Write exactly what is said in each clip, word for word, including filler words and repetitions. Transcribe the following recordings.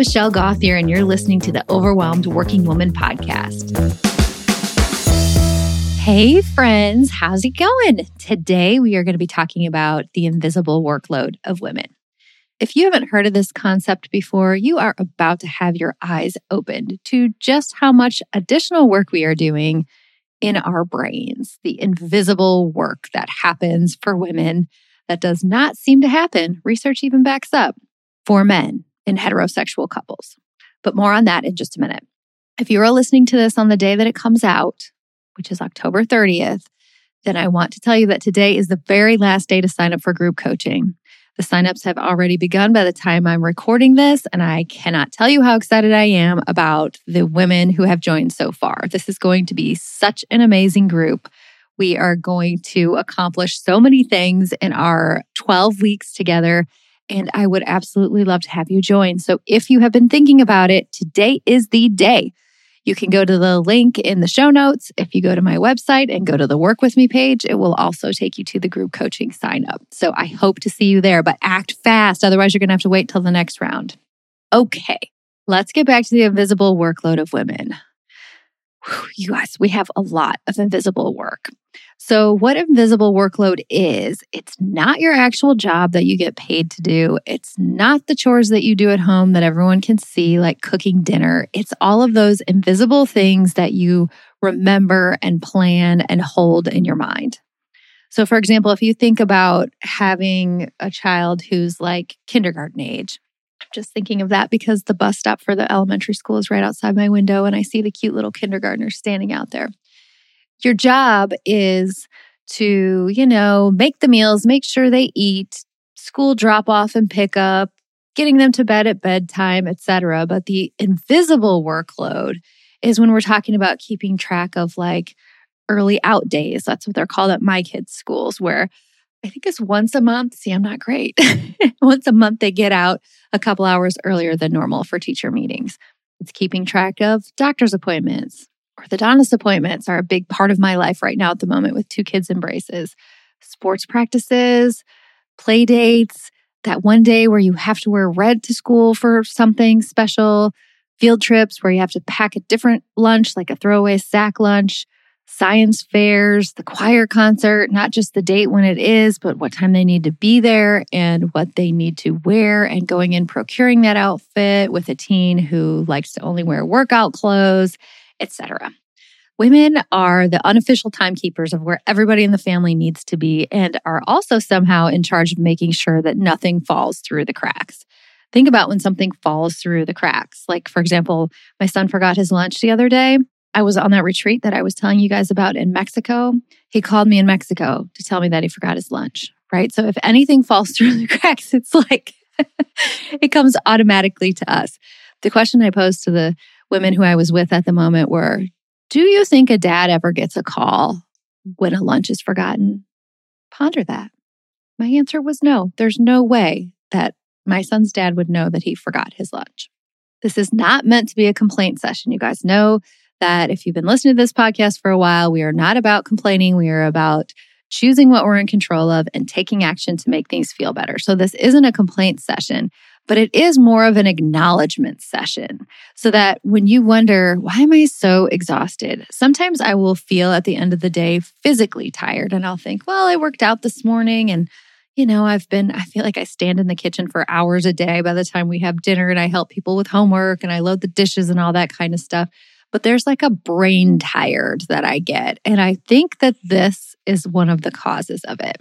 Michelle Gauthier, and you're listening to the Overwhelmed Working Woman Podcast. Hey friends, how's it going? Today we are going to be talking about the invisible workload of women. If you haven't heard of this concept before, you are about to have your eyes opened to just how much additional work we are doing in our brains, the invisible work that happens for women that does not seem to happen, research even backs up, for men in heterosexual couples. But more on that in just a minute. If you are listening to this on the day that it comes out, which is October thirtieth, then I want to tell you that today is the very last day to sign up for group coaching. The signups have already begun by the time I'm recording this, and I cannot tell you how excited I am about the women who have joined so far. This is going to be such an amazing group. We are going to accomplish so many things in our twelve weeks together, and I would absolutely love to have you join. So if you have been thinking about it, today is the day. You can go to the link in the show notes. If you go to my website and go to the Work With Me page, it will also take you to the group coaching sign up. So I hope to see you there, but act fast. Otherwise, you're going to have to wait till the next round. Okay, let's get back to the invisible workload of women. Whew, you guys, we have a lot of invisible work. So what invisible workload is, it's not your actual job that you get paid to do. It's not the chores that you do at home that everyone can see, like cooking dinner. It's all of those invisible things that you remember and plan and hold in your mind. So for example, if you think about having a child who's like kindergarten age, I'm just thinking of that because the bus stop for the elementary school is right outside my window and I see the cute little kindergartner standing out there. Your job is to, you know, make the meals, make sure they eat, school drop off and pick up, getting them to bed at bedtime, et cetera. But the invisible workload is when we're talking about keeping track of like early out days. That's what they're called at my kids' schools, where I think it's once a month. See, I'm not great. Once a month, they get out a couple hours earlier than normal for teacher meetings. It's keeping track of doctor's appointments. Orthodontist appointments are a big part of my life right now at the moment with two kids in braces. Sports practices, play dates, that one day where you have to wear red to school for something special, field trips where you have to pack a different lunch, like a throwaway sack lunch, science fairs, the choir concert, not just the date when it is, but what time they need to be there and what they need to wear, and going and procuring that outfit with a teen who likes to only wear workout clothes, et cetera. Women are the unofficial timekeepers of where everybody in the family needs to be and are also somehow in charge of making sure that nothing falls through the cracks. Think about when something falls through the cracks. Like, for example, my son forgot his lunch the other day. I was on that retreat that I was telling you guys about in Mexico. He called me in Mexico to tell me that he forgot his lunch, right? So if anything falls through the cracks, it's like, it comes automatically to us. The question I posed to the women who I was with at the moment were, do you think a dad ever gets a call when a lunch is forgotten? Ponder that. My answer was no. There's no way that my son's dad would know that he forgot his lunch. This is not meant to be a complaint session. You guys know that if you've been listening to this podcast for a while, we are not about complaining. We are about choosing what we're in control of and taking action to make things feel better. So this isn't a complaint session, but it is more of an acknowledgement session so that when you wonder, why am I so exhausted? Sometimes I will feel at the end of the day physically tired and I'll think, well, I worked out this morning and, you know, I've been, I feel like I stand in the kitchen for hours a day by the time we have dinner and I help people with homework and I load the dishes and all that kind of stuff. But there's like a brain tired that I get. And I think that this is one of the causes of it.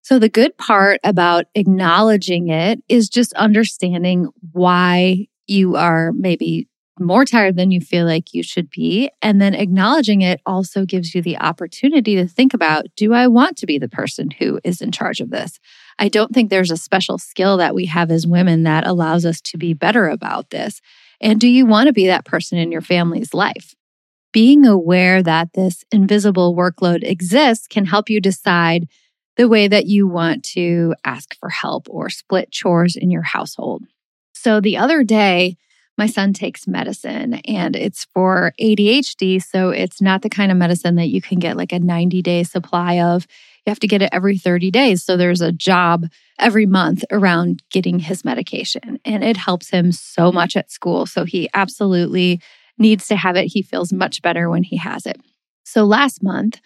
So the good part about acknowledging it is just understanding why you are maybe more tired than you feel like you should be. And then acknowledging it also gives you the opportunity to think about, do I want to be the person who is in charge of this? I don't think there's a special skill that we have as women that allows us to be better about this. And do you want to be that person in your family's life? Being aware that this invisible workload exists can help you decide the way that you want to ask for help or split chores in your household. So the other day, my son takes medicine and it's for A D H D. So it's not the kind of medicine that you can get like a ninety day supply of. You have to get it every thirty days. So there's a job every month around getting his medication, and it helps him so much at school. So he absolutely needs to have it. He feels much better when he has it. So last month,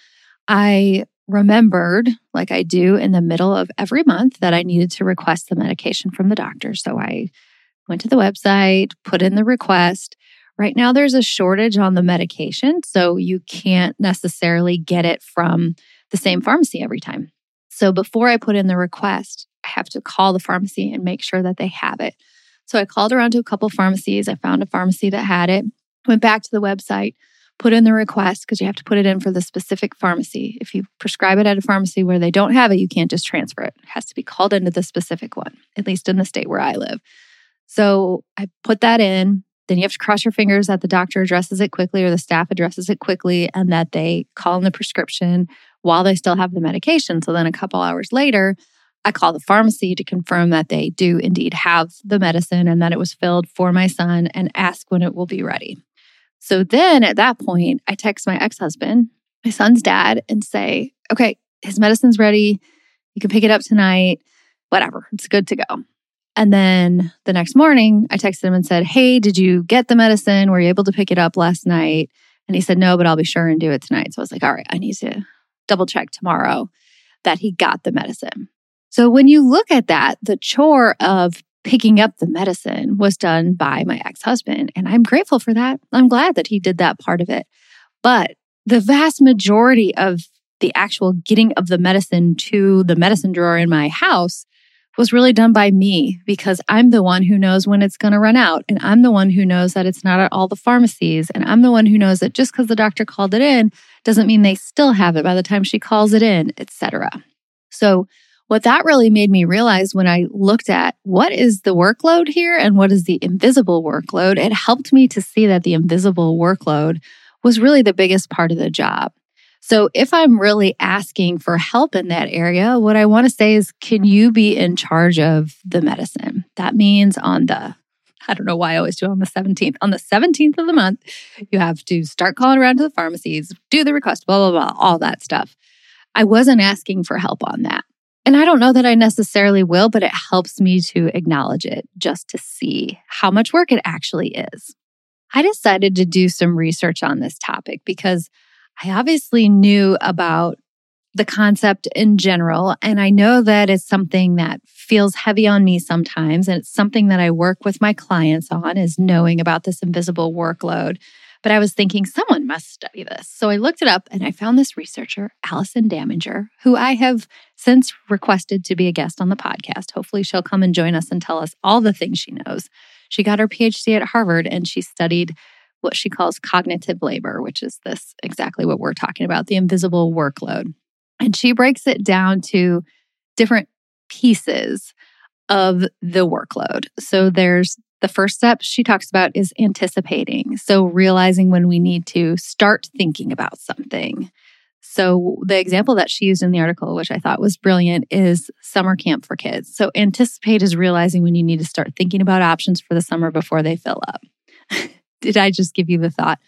I remembered, like I do in the middle of every month, that I needed to request the medication from the doctor. So I went to the website, put in the request. Right now, there's a shortage on the medication, so you can't necessarily get it from the same pharmacy every time. So before I put in the request, I have to call the pharmacy and make sure that they have it. So I called around to a couple pharmacies. I found a pharmacy that had it, went back to the website, put in the request, because you have to put it in for the specific pharmacy. If you prescribe it at a pharmacy where they don't have it, you can't just transfer it. It has to be called into the specific one, at least in the state where I live. So I put that in. Then you have to cross your fingers that the doctor addresses it quickly or the staff addresses it quickly and that they call in the prescription while they still have the medication. So then a couple hours later, I call the pharmacy to confirm that they do indeed have the medicine and that it was filled for my son and ask when it will be ready. So then at that point, I text my ex-husband, my son's dad, and say, okay, his medicine's ready. You can pick it up tonight, whatever. It's good to go. And then the next morning, I texted him and said, hey, did you get the medicine? Were you able to pick it up last night? And he said, no, but I'll be sure and do it tonight. So I was like, all right, I need to double check tomorrow that he got the medicine. So when you look at that, the chore of picking up the medicine was done by my ex-husband. And I'm grateful for that. I'm glad that he did that part of it. But the vast majority of the actual getting of the medicine to the medicine drawer in my house was really done by me, because I'm the one who knows when it's going to run out. And I'm the one who knows that it's not at all the pharmacies. And I'm the one who knows that just because the doctor called it in doesn't mean they still have it by the time she calls it in, et cetera. So what that really made me realize when I looked at what is the workload here and what is the invisible workload, it helped me to see that the invisible workload was really the biggest part of the job. So if I'm really asking for help in that area, what I want to say is, can you be in charge of the medicine? That means on the, I don't know why I always do on the seventeenth. On the seventeenth of the month, you have to start calling around to the pharmacies, do the request, blah, blah, blah, all that stuff. I wasn't asking for help on that. And I don't know that I necessarily will, but it helps me to acknowledge it just to see how much work it actually is. I decided to do some research on this topic because I obviously knew about the concept in general, and I know that it's something that feels heavy on me sometimes, and it's something that I work with my clients on, is knowing about this invisible workload. But I was thinking, someone must study this. So I looked it up, and I found this researcher, Allison Daminger, who I have since requested to be a guest on the podcast. Hopefully she'll come and join us and tell us all the things she knows. She got her P H D at Harvard, and she studied what she calls cognitive labor, which is this exactly what we're talking about, the invisible workload. And she breaks it down to different pieces of the workload. So there's the first step she talks about is anticipating. So realizing when we need to start thinking about something. So the example that she used in the article, which I thought was brilliant, is summer camp for kids. So anticipate is realizing when you need to start thinking about options for the summer before they fill up. Did I just give you the thought,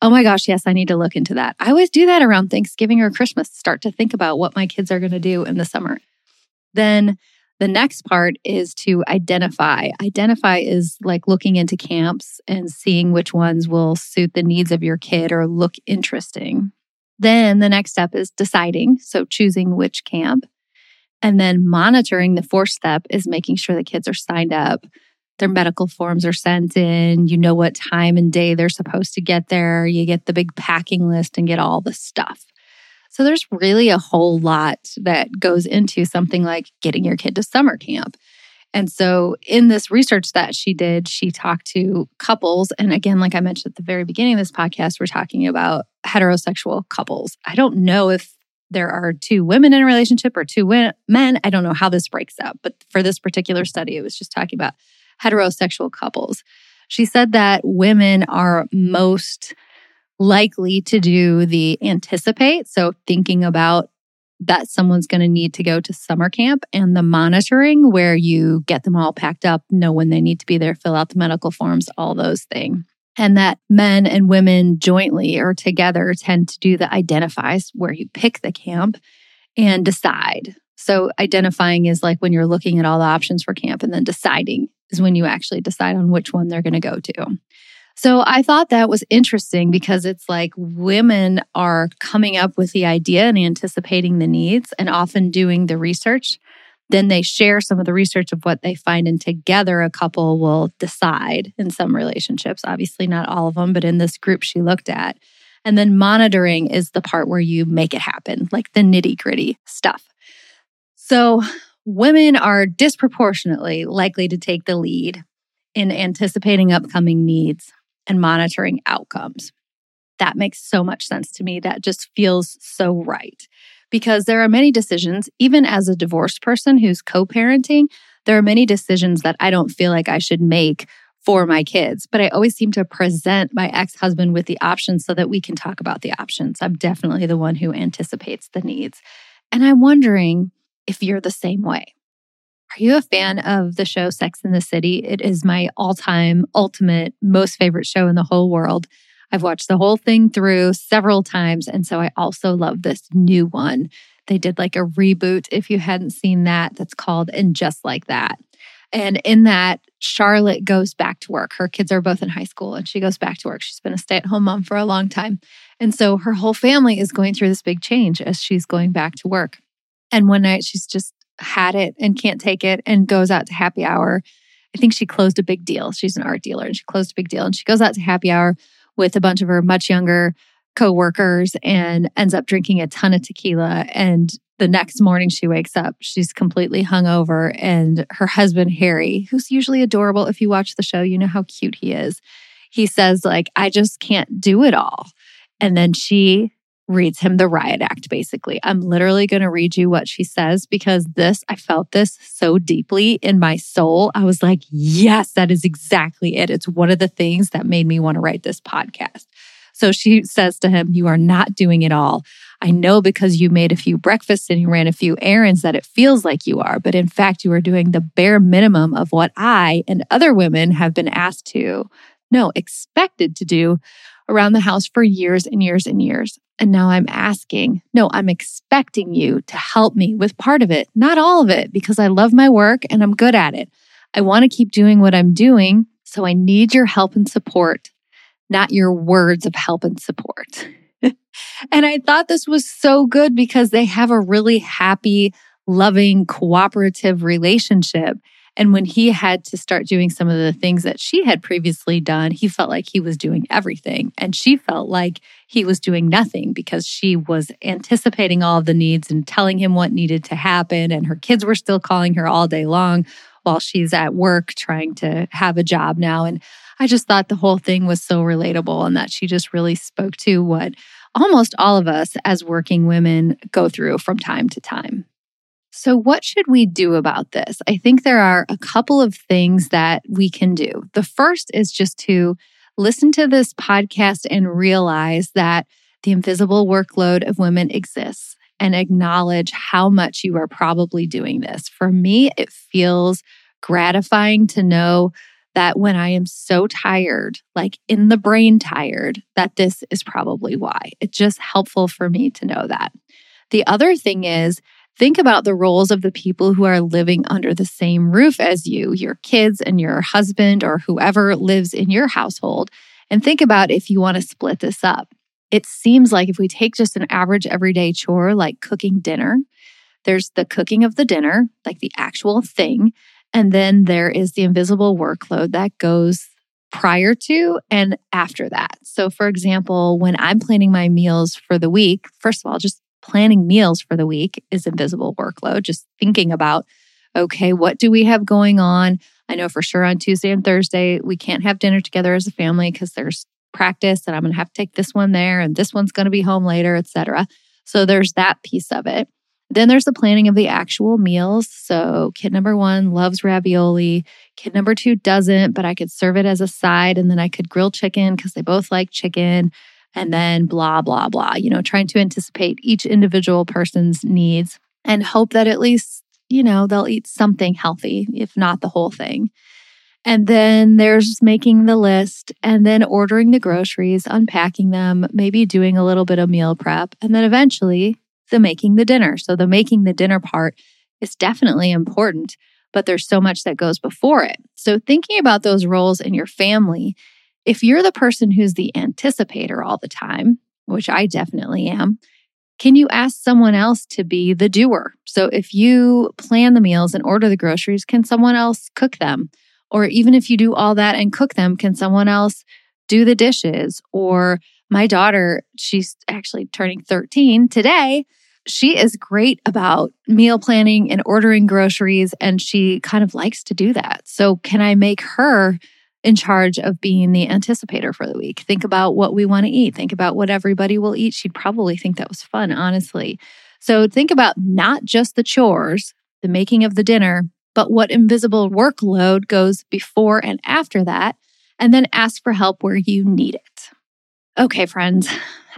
oh my gosh, yes, I need to look into that? I always do that around Thanksgiving or Christmas, start to think about what my kids are going to do in the summer. Then the next part is to identify. Identify is like looking into camps and seeing which ones will suit the needs of your kid or look interesting. Then the next step is deciding, so choosing which camp. And then monitoring, the fourth step, is making sure the kids are signed up. Their medical forms are sent in. You know what time and day they're supposed to get there. You get the big packing list and get all the stuff. So there's really a whole lot that goes into something like getting your kid to summer camp. And so in this research that she did, she talked to couples. And again, like I mentioned at the very beginning of this podcast, we're talking about heterosexual couples. I don't know if there are two women in a relationship or two men. I don't know how this breaks up. But for this particular study, it was just talking about heterosexual couples. She said that women are most likely to do the anticipate, so thinking about that someone's going to need to go to summer camp, and the monitoring where you get them all packed up, know when they need to be there, fill out the medical forms, all those things. And that men and women jointly or together tend to do the identifies, where you pick the camp and decide. So identifying is like when you're looking at all the options for camp, and then deciding is when you actually decide on which one they're going to go to. So I thought that was interesting, because it's like women are coming up with the idea and anticipating the needs and often doing the research. Then they share some of the research of what they find, and together a couple will decide in some relationships, obviously not all of them, but in this group she looked at. And then monitoring is the part where you make it happen, like the nitty-gritty stuff. So women are disproportionately likely to take the lead in anticipating upcoming needs and monitoring outcomes. That makes so much sense to me. That just feels so right. Because there are many decisions, even as a divorced person who's co-parenting, there are many decisions that I don't feel like I should make for my kids. But I always seem to present my ex-husband with the options so that we can talk about the options. I'm definitely the one who anticipates the needs. And I'm wondering if you're the same way. Are you a fan of the show Sex and the City? It is my all-time, ultimate, most favorite show in the whole world. I've watched the whole thing through several times, and so I also love this new one. They did like a reboot, if you hadn't seen that, that's called And Just Like That. And in that, Charlotte goes back to work. Her kids are both in high school, and she goes back to work. She's been a stay-at-home mom for a long time. And so her whole family is going through this big change as she's going back to work. And one night, she's just had it and can't take it and goes out to happy hour. I think she closed a big deal. She's an art dealer, and she closed a big deal. And she goes out to happy hour with a bunch of her much younger coworkers and ends up drinking a ton of tequila. And the next morning she wakes up, she's completely hungover, and her husband, Harry, who's usually adorable, if you watch the show, you know how cute he is. He says like, I just can't do it all. And then she reads him the riot act, basically. I'm literally going to read you what she says, because this, I felt this so deeply in my soul. I was like, yes, that is exactly it. It's one of the things that made me want to write this podcast. So she says to him, you are not doing it all. I know, because you made a few breakfasts and you ran a few errands, that it feels like you are, but in fact, you are doing the bare minimum of what I and other women have been asked to, no, expected to do around the house for years and years and years. And now I'm asking, no, I'm expecting you to help me with part of it, not all of it, because I love my work and I'm good at it. I want to keep doing what I'm doing, so I need your help and support, not your words of help and support. And I thought this was so good, because they have a really happy, loving, cooperative relationship. And when he had to start doing some of the things that she had previously done, he felt like he was doing everything. And she felt like he was doing nothing, because she was anticipating all of the needs and telling him what needed to happen. And her kids were still calling her all day long while she's at work trying to have a job now. And I just thought the whole thing was so relatable, and that she just really spoke to what almost all of us as working women go through from time to time. So what should we do about this? I think there are a couple of things that we can do. The first is just to listen to this podcast and realize that the invisible workload of women exists, and acknowledge how much you are probably doing this. For me, it feels gratifying to know that when I am so tired, like in the brain tired, that this is probably why. It's just helpful for me to know that. The other thing is, think about the roles of the people who are living under the same roof as you, your kids and your husband or whoever lives in your household, and think about if you want to split this up. It seems like if we take just an average everyday chore like cooking dinner, there's the cooking of the dinner, like the actual thing, and then there is the invisible workload that goes prior to and after that. So for example, when I'm planning my meals for the week, first of all, just planning meals for the week is invisible workload. Just thinking about, okay, what do we have going on? I know for sure on Tuesday and Thursday, we can't have dinner together as a family because there's practice and I'm going to have to take this one there and this one's going to be home later, et cetera. So there's that piece of it. Then there's the planning of the actual meals. So kid number one loves ravioli. Kid number two doesn't, but I could serve it as a side, and then I could grill chicken because they both like chicken. and then blah, blah, blah, you know, trying to anticipate each individual person's needs and hope that at least, you know, they'll eat something healthy, if not the whole thing. And then there's making the list and then ordering the groceries, unpacking them, maybe doing a little bit of meal prep, and then eventually the making the dinner. So the making the dinner part is definitely important, but there's so much that goes before it. So thinking about those roles in your family, if you're the person who's the anticipator all the time, which I definitely am, can you ask someone else to be the doer? So if you plan the meals and order the groceries, can someone else cook them? Or even if you do all that and cook them, can someone else do the dishes? Or my daughter, she's actually turning thirteen today. She is great about meal planning and ordering groceries, and she kind of likes to do that. So can I make her in charge of being the anticipator for the week? Think about what we want to eat. Think about what everybody will eat. She'd probably think that was fun, honestly. So think about not just the chores, the making of the dinner, but what invisible workload goes before and after that, and then ask for help where you need it. Okay, friends,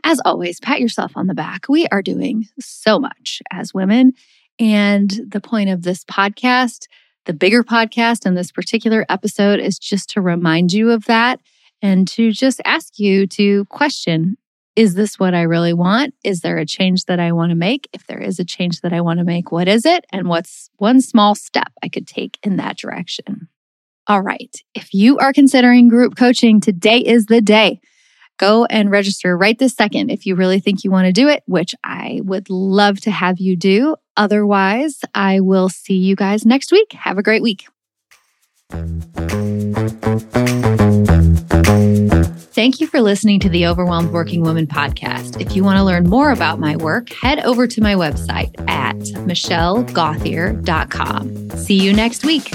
as always, pat yourself on the back. We are doing so much as women, and the point of this podcast, the bigger podcast and this particular episode, is just to remind you of that and to just ask you to question, is this what I really want? Is there a change that I want to make? If there is a change that I want to make, what is it? And what's one small step I could take in that direction? All right. If you are considering group coaching, today is the day. Go and register right this second if you really think you want to do it, which I would love to have you do. Otherwise, I will see you guys next week. Have a great week. Thank you for listening to the Overwhelmed Working Woman podcast. If you want to learn more about my work, head over to my website at michelle gauthier dot com. See you next week.